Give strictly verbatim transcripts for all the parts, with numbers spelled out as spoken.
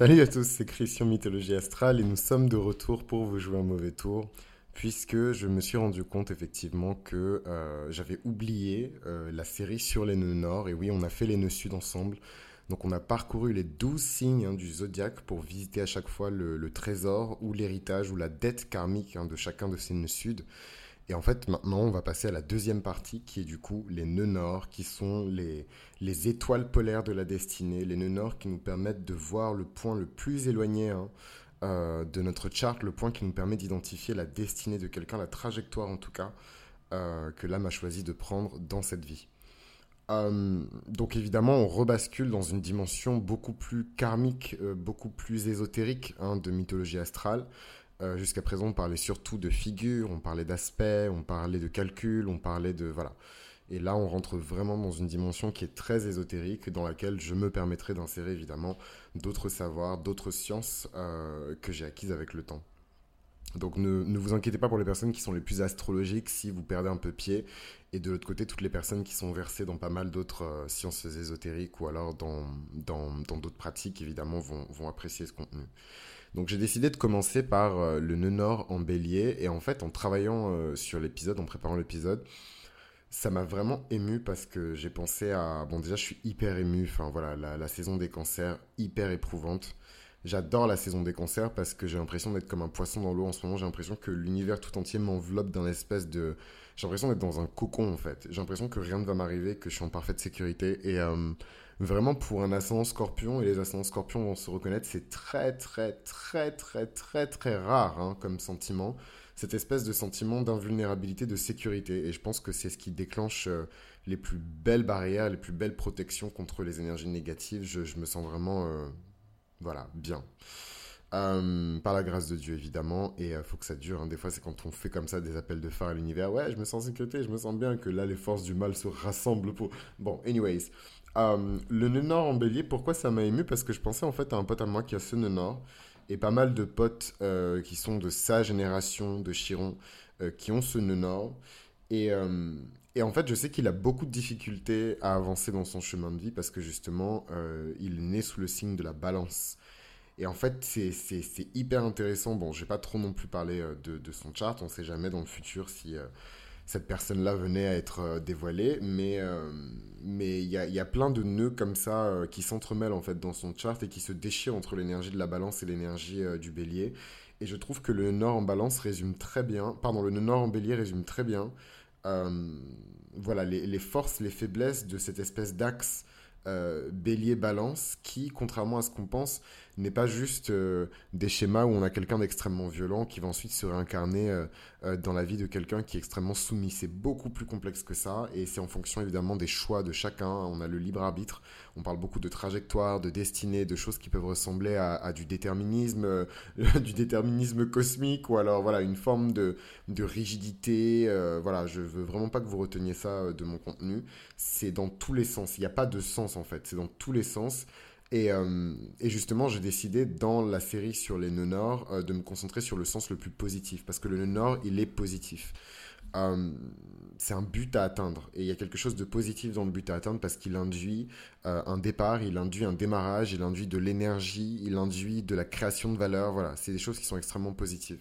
Salut à tous, c'est Christian Mythologie Astrale et nous sommes de retour pour vous jouer un mauvais tour, puisque je me suis rendu compte effectivement que euh, j'avais oublié euh, la série sur les nœuds nord, et oui, on a fait les nœuds sud ensemble. Donc on a parcouru les douze signes hein, du zodiaque pour visiter à chaque fois le, le trésor ou l'héritage ou la dette karmique hein, de chacun de ces nœuds sud. Et en fait, maintenant, on va passer à la deuxième partie, qui est du coup les nœuds nord, qui sont les, les étoiles polaires de la destinée, les nœuds nord qui nous permettent de voir le point le plus éloigné hein, euh, de notre charte, le point qui nous permet d'identifier la destinée de quelqu'un, la trajectoire en tout cas, euh, que l'âme a choisi de prendre dans cette vie. Euh, donc évidemment, on rebascule dans une dimension beaucoup plus karmique, euh, beaucoup plus ésotérique hein, de mythologie astrale. Euh, jusqu'à présent, on parlait surtout de figures, on parlait d'aspects, on parlait de calculs, on parlait de... voilà. Et là, on rentre vraiment dans une dimension qui est très ésotérique, dans laquelle je me permettrai d'insérer évidemment d'autres savoirs, d'autres sciences euh, que j'ai acquises avec le temps. Donc ne, ne vous inquiétez pas pour les personnes qui sont les plus astrologiques si vous perdez un peu pied. Et de l'autre côté, toutes les personnes qui sont versées dans pas mal d'autres euh, sciences ésotériques ou alors dans, dans, dans d'autres pratiques, évidemment, vont, vont apprécier ce contenu. Donc j'ai décidé de commencer par euh, le nœud nord en bélier. Et en fait, en travaillant euh, sur l'épisode, en préparant l'épisode, ça m'a vraiment ému parce que j'ai pensé à... Bon, déjà, je suis hyper ému. Enfin, voilà, la, la saison des cancers, hyper éprouvante. J'adore la saison des cancers parce que j'ai l'impression d'être comme un poisson dans l'eau en ce moment. J'ai l'impression que l'univers tout entier m'enveloppe d'un espèce de... J'ai l'impression d'être dans un cocon, en fait. J'ai l'impression que rien ne va m'arriver, que je suis en parfaite sécurité. Et euh, vraiment, pour un ascendant scorpion, et les ascendants scorpions vont se reconnaître, c'est très, très, très, très, très, très rare hein, comme sentiment. Cette espèce de sentiment d'invulnérabilité, de sécurité. Et je pense que c'est ce qui déclenche euh, les plus belles barrières, les plus belles protections contre les énergies négatives. Je, je me sens vraiment... Euh... Voilà, bien. Euh, par la grâce de Dieu, évidemment, et il euh, faut que ça dure. Hein. Des fois, c'est quand on fait comme ça des appels de phare à l'univers. Ouais, je me sens en sécurité, je me sens bien, que là, les forces du mal se rassemblent pour... Bon, anyways. Euh, le nœud nord en bélier, pourquoi ça m'a ému ? Parce que je pensais en fait à un pote à moi qui a ce nœud nord, et pas mal de potes euh, qui sont de sa génération, de Chiron, euh, qui ont ce nœud nord. Et... Euh, Et en fait, je sais qu'il a beaucoup de difficultés à avancer dans son chemin de vie parce que justement, euh, il est né sous le signe de la balance. Et en fait, c'est, c'est, c'est hyper intéressant. Bon, je n'ai pas trop non plus parlé de, de son chart. On ne sait jamais dans le futur si euh, cette personne-là venait à être euh, dévoilée. Mais euh, mais y a, y a plein de nœuds comme ça euh, qui s'entremêlent en fait dans son chart et qui se déchirent entre l'énergie de la balance et l'énergie euh, du bélier. Et je trouve que le nord en balance résume très bien... Pardon, le nord en bélier résume très bien... Euh, voilà, les, les forces, les faiblesses de cette espèce d'axe euh, bélier-balance qui, contrairement à ce qu'on pense, n'est pas juste euh, des schémas où on a quelqu'un d'extrêmement violent qui va ensuite se réincarner euh, euh, dans la vie de quelqu'un qui est extrêmement soumis. C'est beaucoup plus complexe que ça et c'est en fonction évidemment des choix de chacun. On a le libre arbitre, on parle beaucoup de trajectoire, de destinée, de choses qui peuvent ressembler à, à du déterminisme, euh, du déterminisme cosmique ou alors voilà, une forme de, de rigidité. Euh, voilà, je veux vraiment pas que vous reteniez ça euh, de mon contenu. C'est dans tous les sens. Il n'y a pas de sens en fait, c'est dans tous les sens. Et, euh, et justement, j'ai décidé dans la série sur les nœuds nord euh, de me concentrer sur le sens le plus positif. Parce que le nœud nord, il est positif. Euh, c'est un but à atteindre. Et il y a quelque chose de positif dans le but à atteindre parce qu'il induit euh, un départ, il induit un démarrage, il induit de l'énergie, il induit de la création de valeur. Voilà, c'est des choses qui sont extrêmement positives.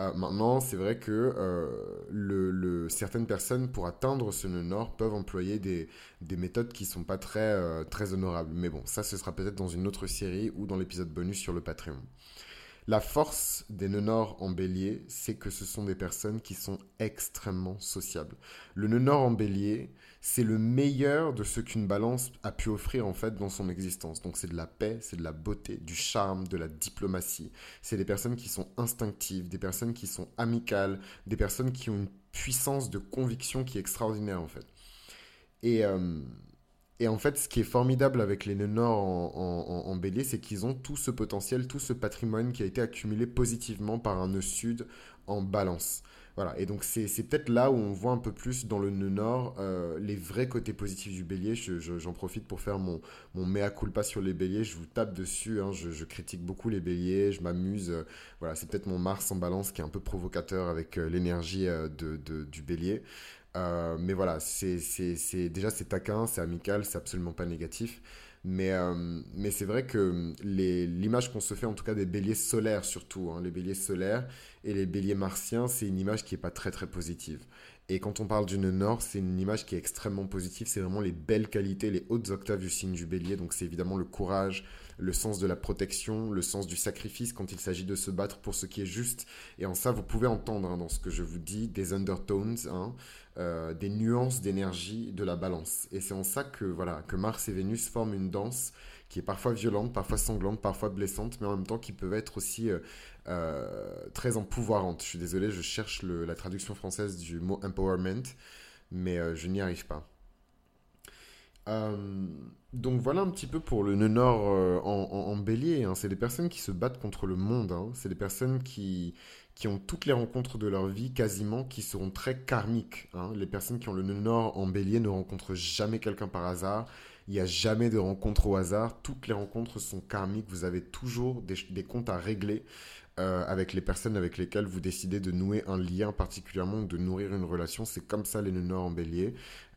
Euh, maintenant, c'est vrai que euh, le, le, certaines personnes, pour atteindre ce nœud nord, peuvent employer des, des méthodes qui ne sont pas très, euh, très honorables. Mais bon, ça, ce sera peut-être dans une autre série ou dans l'épisode bonus sur le Patreon. La force des nœuds nord en bélier, c'est que ce sont des personnes qui sont extrêmement sociables. Le nœud nord en bélier, c'est le meilleur de ce qu'une balance a pu offrir en fait dans son existence. Donc c'est de la paix, c'est de la beauté, du charme, de la diplomatie. C'est des personnes qui sont instinctives, des personnes qui sont amicales, des personnes qui ont une puissance de conviction qui est extraordinaire en fait. Et, euh, et en fait, ce qui est formidable avec les nœuds nord en, en, en, en bélier, c'est qu'ils ont tout ce potentiel, tout ce patrimoine qui a été accumulé positivement par un nœud sud en balance. Voilà, et donc c'est, c'est peut-être là où on voit un peu plus dans le nœud nord euh, les vrais côtés positifs du bélier. Je, je, j'en profite pour faire mon, mon mea culpa sur les béliers, je vous tape dessus, hein. je, je critique beaucoup les béliers, je m'amuse. Euh, voilà, c'est peut-être mon Mars en balance qui est un peu provocateur avec euh, l'énergie euh, de, de, du bélier. Euh, mais voilà, c'est, c'est, c'est, déjà c'est taquin, c'est amical, c'est absolument pas négatif. Mais, euh, mais c'est vrai que l'image qu'on se fait, en tout cas des béliers solaires surtout, hein, les béliers solaires et les béliers martiens, c'est une image qui n'est pas très très positive. Et quand on parle du nœud nord, c'est une image qui est extrêmement positive, c'est vraiment les belles qualités, les hautes octaves du signe du bélier, donc c'est évidemment le courage, le sens de la protection, le sens du sacrifice quand il s'agit de se battre pour ce qui est juste. Et en ça, vous pouvez entendre, hein, dans ce que je vous dis, des undertones, hein, euh, des nuances d'énergie de la balance. Et c'est en ça que, voilà, que Mars et Vénus forment une danse qui est parfois violente, parfois sanglante, parfois blessante, mais en même temps qui peuvent être aussi euh, euh, très empouvoirantes. Je suis désolé, je cherche le, la traduction française du mot « empowerment », mais euh, je n'y arrive pas. Euh, donc voilà un petit peu pour le nœud nord euh, en, en, en bélier, hein. C'est des personnes qui se battent contre le monde, hein. C'est des personnes qui, qui ont toutes les rencontres de leur vie quasiment qui seront très karmiques, hein. Les personnes qui ont le nœud nord en bélier ne rencontrent jamais quelqu'un par hasard, il n'y a jamais de rencontre au hasard, toutes les rencontres sont karmiques, vous avez toujours des, des comptes à régler euh, avec les personnes avec lesquelles vous décidez de nouer un lien particulièrement, de nourrir une relation, c'est comme ça les nœuds nord en bélier.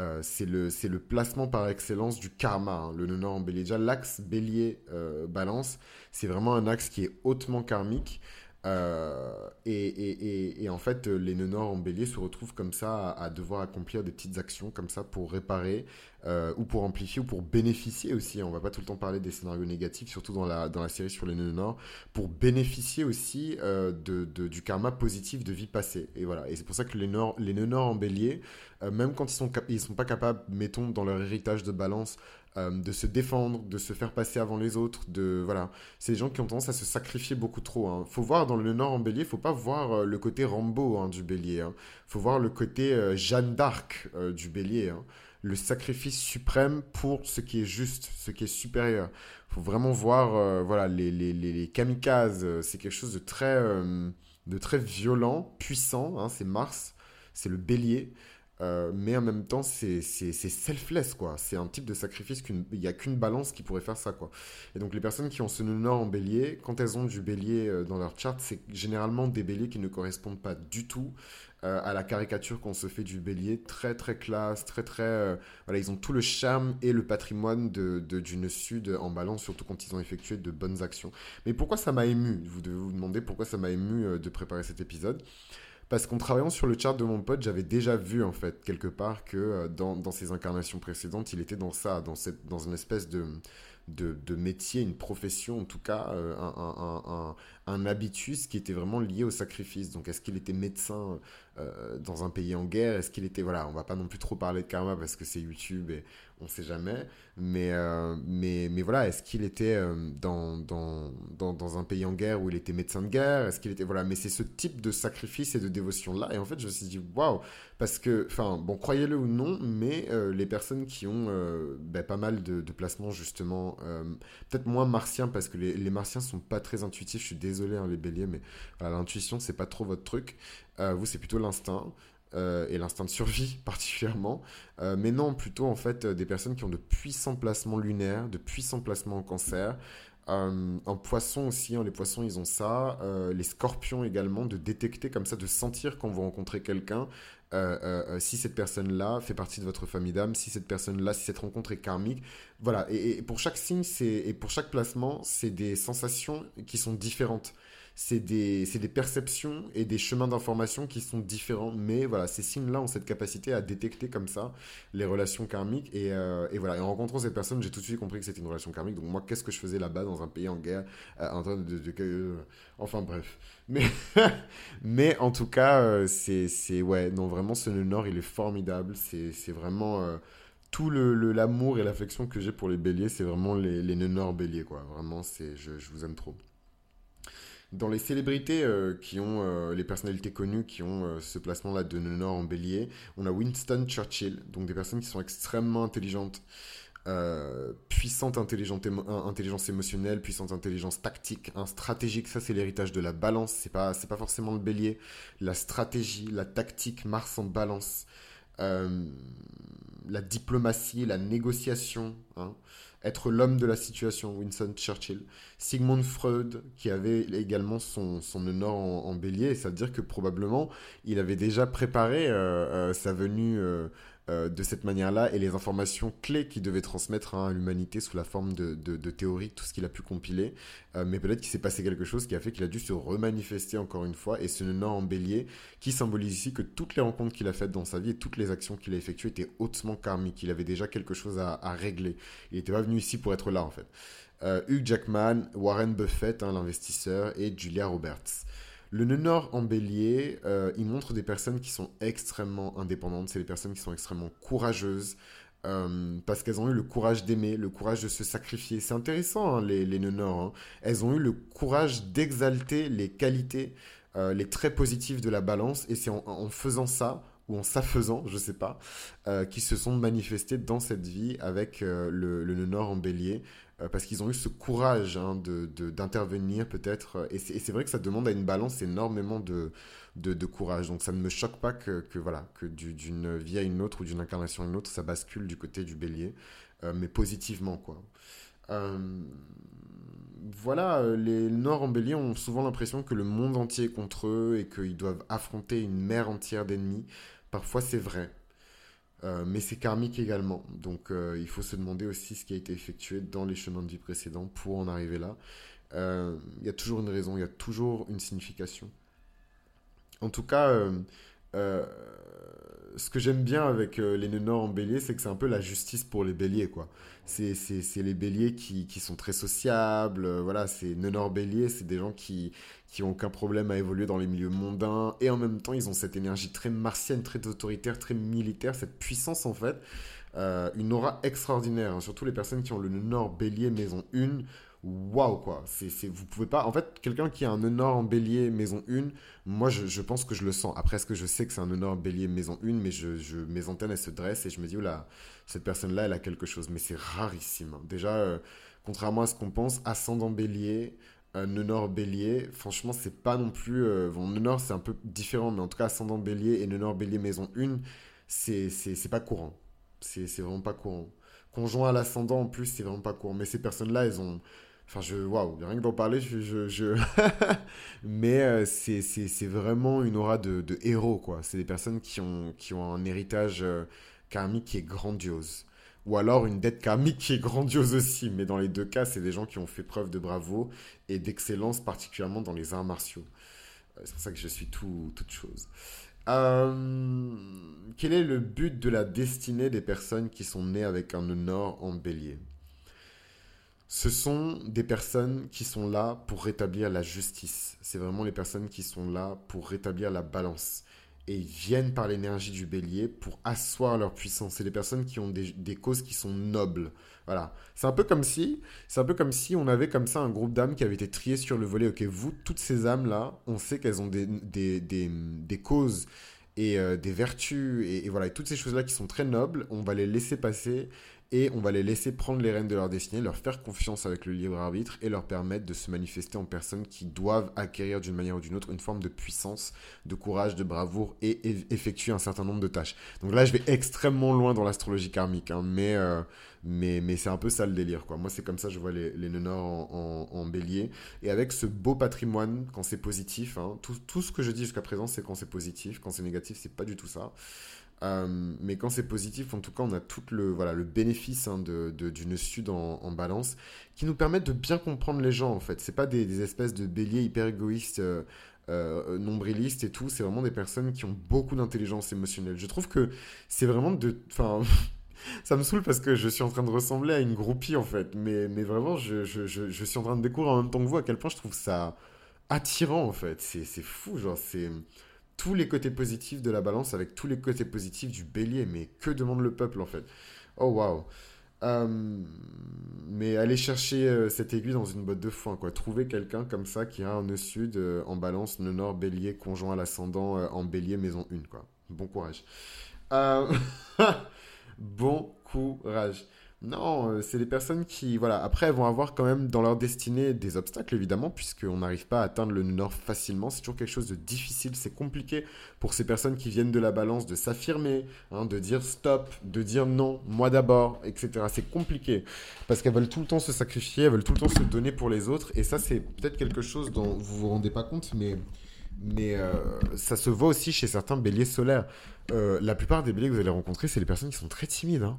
Euh, c'est le, c'est le placement par excellence du karma, hein, le nœud nord en bélier. Déjà, l'axe bélier-balance, euh, c'est vraiment un axe qui est hautement karmique. Euh, et, et, et, et en fait, les nœuds nord en bélier se retrouvent comme ça à, à devoir accomplir des petites actions comme ça pour réparer euh, ou pour amplifier ou pour bénéficier aussi. On ne va pas tout le temps parler des scénarios négatifs, surtout dans la, dans la série sur les nœuds nord, pour bénéficier aussi euh, de, de, du karma positif de vie passée. Et voilà. Et c'est pour ça que les, nord, les nœuds nord en bélier, euh, même quand ils sont cap- ils sont pas capables, mettons, dans leur héritage de balance, Euh, de se défendre, de se faire passer avant les autres, de voilà, c'est des gens qui ont tendance à se sacrifier beaucoup trop, hein. Faut voir dans le nœud nord en bélier, faut pas voir euh, le côté Rambo, hein, du bélier, hein. Faut voir le côté euh, Jeanne d'Arc euh, du bélier, hein. Le sacrifice suprême pour ce qui est juste, ce qui est supérieur. Faut vraiment voir euh, voilà les les les, les kamikazes, euh, c'est quelque chose de très euh, de très violent, puissant, hein. C'est Mars, c'est le bélier. Euh, mais en même temps, c'est, c'est, c'est selfless, quoi. C'est un type de sacrifice qu'il n'y a qu'une balance qui pourrait faire ça, quoi. Et donc, les personnes qui ont ce nœud nord en bélier, quand elles ont du bélier euh, dans leur chart, c'est généralement des béliers qui ne correspondent pas du tout euh, à la caricature qu'on se fait du bélier. Très, très classe, très, très... Euh, voilà, ils ont tout le charme et le patrimoine de, de, du nœud sud en balance, surtout quand ils ont effectué de bonnes actions. Mais pourquoi ça m'a ému ? Vous devez vous demander pourquoi ça m'a ému euh, de préparer cet épisode. Parce qu'en travaillant sur le chart de mon pote, j'avais déjà vu, en fait, quelque part, que euh, dans, dans ses incarnations précédentes, il était dans ça, dans, cette, dans une espèce de, de, de métier, une profession, en tout cas, euh, un, un, un, un habitus qui était vraiment lié au sacrifice. Donc, est-ce qu'il était médecin euh, dans un pays en guerre ? Est-ce qu'il était... Voilà, on ne va pas non plus trop parler de karma parce que c'est YouTube et on ne sait jamais. Mais, euh, mais, mais voilà, est-ce qu'il était euh, dans, dans, dans, dans un pays en guerre où il était médecin de guerre ? Est-ce qu'il était... Voilà, mais c'est ce type de sacrifice et de dévotion-là. Et en fait, je me suis dit, waouh ! Parce que, enfin, bon, croyez-le ou non, mais euh, les personnes qui ont euh, ben, pas mal de, de placements, justement, euh, peut-être moins martiens, parce que les, les martiens ne sont pas très intuitifs. Je suis désolé, hein, les béliers, mais voilà, l'intuition, ce n'est pas trop votre truc. Euh, vous, c'est plutôt l'instinct. Euh, et l'instinct de survie particulièrement, euh, mais non, plutôt en fait euh, des personnes qui ont de puissants placements lunaires, de puissants placements en cancer, euh, en poisson aussi, hein, les poissons ils ont ça, euh, les scorpions également, de détecter comme ça, de sentir quand vous rencontrez quelqu'un, Euh, euh, si cette personne-là fait partie de votre famille d'âme, si cette personne-là, si cette rencontre est karmique. Voilà, et, et pour chaque signe, c'est, et pour chaque placement, c'est des sensations qui sont différentes. C'est des, c'est des perceptions et des chemins d'information qui sont différents. Mais voilà, ces signes-là ont cette capacité à détecter comme ça les relations karmiques. Et, euh, et voilà, et en rencontrant cette personne, j'ai tout de suite compris que c'était une relation karmique. Donc moi, qu'est-ce que je faisais là-bas dans un pays en guerre euh, en train de, de, de, euh, Enfin bref. Mais, mais en tout cas, euh, c'est, c'est... Ouais, non, vraiment. Vraiment, ce nœud nord, il est formidable. C'est, c'est vraiment euh, tout le, le, l'amour et l'affection que j'ai pour les béliers. C'est vraiment les, les nœuds nord béliers, quoi. Vraiment, c'est, je, je vous aime trop. Dans les célébrités euh, qui ont, euh, les personnalités connues qui ont euh, ce placement-là de nœud nord en bélier, on a Winston Churchill, donc des personnes qui sont extrêmement intelligentes. Euh, puissante émo- intelligence émotionnelle, puissante intelligence tactique, hein, stratégique, ça c'est l'héritage de la balance, c'est pas, c'est pas forcément le bélier, la stratégie, la tactique, Mars en balance, euh, la diplomatie, la négociation, hein, être l'homme de la situation, Winston Churchill, Sigmund Freud, qui avait également son, son nœud nord en, en bélier, c'est-à-dire que probablement il avait déjà préparé euh, euh, sa venue... Euh, euh, de cette manière-là, et les informations clés qu'il devait transmettre à l'humanité sous la forme de, de, de théories, tout ce qu'il a pu compiler. Euh, mais peut-être qu'il s'est passé quelque chose qui a fait qu'il a dû se remanifester encore une fois, et ce nœud nord en bélier qui symbolise ici que toutes les rencontres qu'il a faites dans sa vie et toutes les actions qu'il a effectuées étaient hautement karmiques. Il avait déjà quelque chose à, à régler. Il n'était pas venu ici pour être là, en fait. Euh, Hugh Jackman, Warren Buffett, hein, l'investisseur, et Julia Roberts. Le nœud nord en bélier, euh, il montre des personnes qui sont extrêmement indépendantes, c'est des personnes qui sont extrêmement courageuses, euh, parce qu'elles ont eu le courage d'aimer, le courage de se sacrifier. C'est intéressant, hein, les, les nœuds nord. Hein. Elles ont eu le courage d'exalter les qualités, euh, les traits positifs de la balance, et c'est en, en faisant ça, ou en s'affaisant, je ne sais pas, euh, qu'ils se sont manifestés dans cette vie avec euh, le, le nœud nord en bélier. Parce qu'ils ont eu ce courage hein, de, de, d'intervenir peut-être. Et c'est, et c'est vrai que ça demande à une balance énormément de, de, de courage. Donc ça ne me choque pas que, que, voilà, que du, d'une vie à une autre ou d'une incarnation à une autre, ça bascule du côté du bélier. Euh, mais positivement, quoi. Euh, voilà, les Nords en bélier ont souvent l'impression que le monde entier est contre eux et qu'ils doivent affronter une mer entière d'ennemis. Parfois, c'est vrai. Euh, mais c'est karmique également, donc euh, il faut se demander aussi ce qui a été effectué dans les chemins de vie précédents pour en arriver là. Euh, y a toujours une raison, il y a toujours une signification. En tout cas, euh, euh, ce que j'aime bien avec euh, les nœuds nord en bélier, c'est que c'est un peu la justice pour les béliers, quoi. C'est, c'est, c'est les béliers qui, qui sont très sociables, euh, voilà, c'est nœuds nord bélier, c'est des gens qui... qui n'ont aucun problème à évoluer dans les milieux mondains, et en même temps, ils ont cette énergie très martienne, très autoritaire, très militaire, cette puissance, en fait, euh, une aura extraordinaire, hein. Surtout les personnes qui ont le nœud nord bélier maison un, waouh, quoi, c'est, c'est, vous pouvez pas, en fait, quelqu'un qui a un nœud nord en bélier maison un, moi, je, je pense que je le sens, après, est-ce que je sais que c'est un nœud nord bélier maison un, mais je, je, mes antennes, elles se dressent, et je me dis, oula, cette personne-là, elle a quelque chose, mais c'est rarissime, hein. Déjà, euh, contrairement à ce qu'on pense, ascendant bélier, Euh, nœud nord bélier, franchement c'est pas non plus euh, bon, nœud nord c'est un peu différent, mais en tout cas ascendant bélier et nœud nord bélier maison un, c'est, c'est, c'est pas courant, c'est, c'est vraiment pas courant. Conjoint à l'ascendant en plus, c'est vraiment pas courant, mais ces personnes là elles ont, enfin je, waouh, rien que d'en parler je, je, je... mais euh, c'est, c'est, c'est vraiment une aura de, de héros, quoi. C'est des personnes qui ont, qui ont un héritage euh, karmique qui est grandiose, ou alors une dette karmique qui est grandiose aussi. Mais dans les deux cas, c'est des gens qui ont fait preuve de bravoure et d'excellence, particulièrement dans les arts martiaux. C'est pour ça que je suis tout, toute chose. Euh, quel est le but de la destinée des personnes qui sont nées avec un nœud nord en bélier ? Ce sont des personnes qui sont là pour rétablir la justice. C'est vraiment les personnes qui sont là pour rétablir la balance. Et ils viennent par l'énergie du bélier pour asseoir leur puissance. C'est des personnes qui ont des, des causes qui sont nobles. Voilà. C'est un peu comme si, c'est un peu comme si on avait comme ça un groupe d'âmes qui avait été trié sur le volet. Ok, vous, toutes ces âmes-là, on sait qu'elles ont des, des, des, des causes et euh, des vertus. Et, et voilà, et toutes ces choses-là qui sont très nobles, on va les laisser passer et on va les laisser prendre les rênes de leur destinée, leur faire confiance avec le libre arbitre et leur permettre de se manifester en personnes qui doivent acquérir d'une manière ou d'une autre une forme de puissance, de courage, de bravoure et eff- effectuer un certain nombre de tâches. Donc là, je vais extrêmement loin dans l'astrologie karmique, hein, mais, euh, mais, mais c'est un peu ça le délire, quoi. Moi, c'est comme ça que je vois les, les nœuds nord en, en, en bélier. Et avec ce beau patrimoine, quand c'est positif, hein, tout, tout ce que je dis jusqu'à présent, c'est quand c'est positif. Quand c'est négatif, c'est pas du tout ça. Euh, mais quand c'est positif, en tout cas, on a tout le, voilà, le bénéfice hein, de, de, du nœud sud en, en balance qui nous permettent de bien comprendre les gens, en fait. C'est pas des, des espèces de béliers hyper égoïstes, euh, euh, nombrilistes et tout. C'est vraiment des personnes qui ont beaucoup d'intelligence émotionnelle. Je trouve que c'est vraiment de... Enfin, ça me saoule parce que je suis en train de ressembler à une groupie, en fait. Mais, mais vraiment, je, je, je, je suis en train de découvrir en même temps que vous à quel point je trouve ça attirant, en fait. C'est, c'est fou, genre, c'est... tous les côtés positifs de la balance avec tous les côtés positifs du bélier. Mais que demande le peuple, en fait? Oh, waouh. Mais aller chercher euh, cette aiguille dans une botte de foin, quoi. Trouver quelqu'un comme ça qui a un nœud sud euh, en balance, nœud nord, bélier, conjoint à l'ascendant, euh, en bélier, maison un, quoi. Bon courage. Euh... bon courage. Non, c'est des personnes qui, voilà, après, elles vont avoir quand même dans leur destinée des obstacles, évidemment, puisqu'on n'arrive pas à atteindre le nord facilement. C'est toujours quelque chose de difficile, c'est compliqué pour ces personnes qui viennent de la balance de s'affirmer, hein, de dire stop, de dire non, moi d'abord, et cetera. C'est compliqué parce qu'elles veulent tout le temps se sacrifier, elles veulent tout le temps se donner pour les autres. Et ça, c'est peut-être quelque chose dont vous ne vous rendez pas compte, mais Mais euh, ça se voit aussi chez certains béliers solaires. Euh, la plupart des béliers que vous allez rencontrer, c'est les personnes qui sont très timides. Hein.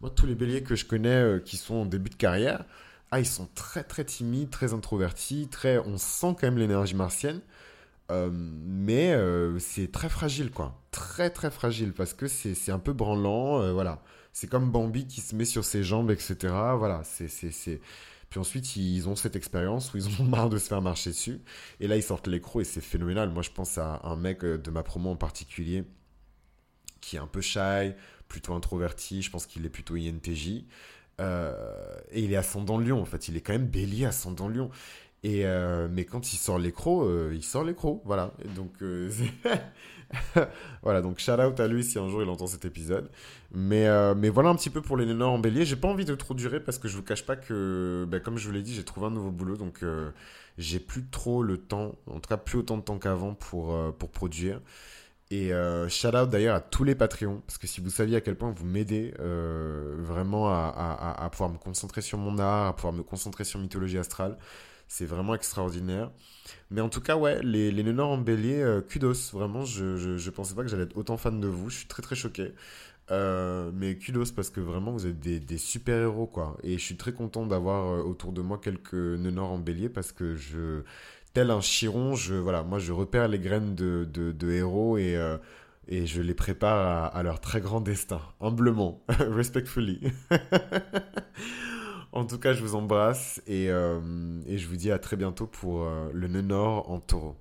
Moi, tous les béliers que je connais euh, qui sont en début de carrière, ah, ils sont très, très timides, très introvertis, très... on sent quand même l'énergie martienne. Euh, mais euh, c'est très fragile, quoi. Très, très fragile, parce que c'est, c'est un peu branlant. Euh, voilà. C'est comme Bambi qui se met sur ses jambes, et cetera. Voilà, c'est... c'est, c'est... Puis ensuite, ils ont cette expérience où ils ont marre de se faire marcher dessus. Et là, ils sortent les crocs et c'est phénoménal. Moi, je pense à un mec de ma promo en particulier qui est un peu shy, plutôt introverti. Je pense qu'il est plutôt I N T J. Euh, et il est ascendant lion, en fait. Il est quand même bélier ascendant lion. Et, euh, mais quand il sort les crocs, euh, il sort les crocs. Voilà. Et donc, euh, voilà, donc shout out à lui si un jour il entend cet épisode. Mais, euh, mais voilà un petit peu pour les nœuds nord en bélier. J'ai pas envie de trop durer parce que je vous cache pas que, bah, comme je vous l'ai dit, j'ai trouvé un nouveau boulot. Donc euh, j'ai plus trop le temps, en tout cas plus autant de temps qu'avant pour, euh, pour produire. Et euh, shout out d'ailleurs à tous les Patreons, parce que si vous saviez à quel point vous m'aidez euh, vraiment à, à, à pouvoir me concentrer sur mon art, à pouvoir me concentrer sur mythologie astrale, c'est vraiment extraordinaire. Mais en tout cas, ouais, les, les nœuds nord en bélier, euh, kudos. Vraiment, je, je, je pensais pas que j'allais être autant fan de vous. Je suis très, très choqué. Euh, mais kudos, parce que vraiment, vous êtes des, des super-héros, quoi. Et je suis très content d'avoir euh, autour de moi quelques nœuds nord en bélier, parce que je... Tel un Chiron, je, voilà, moi, je repère les graines de, de, de héros et, euh, et je les prépare à, à leur très grand destin. Humblement. Respectfully. En tout cas, je vous embrasse et, euh, et je vous dis à très bientôt pour euh, le Nœud Nord en Taureau.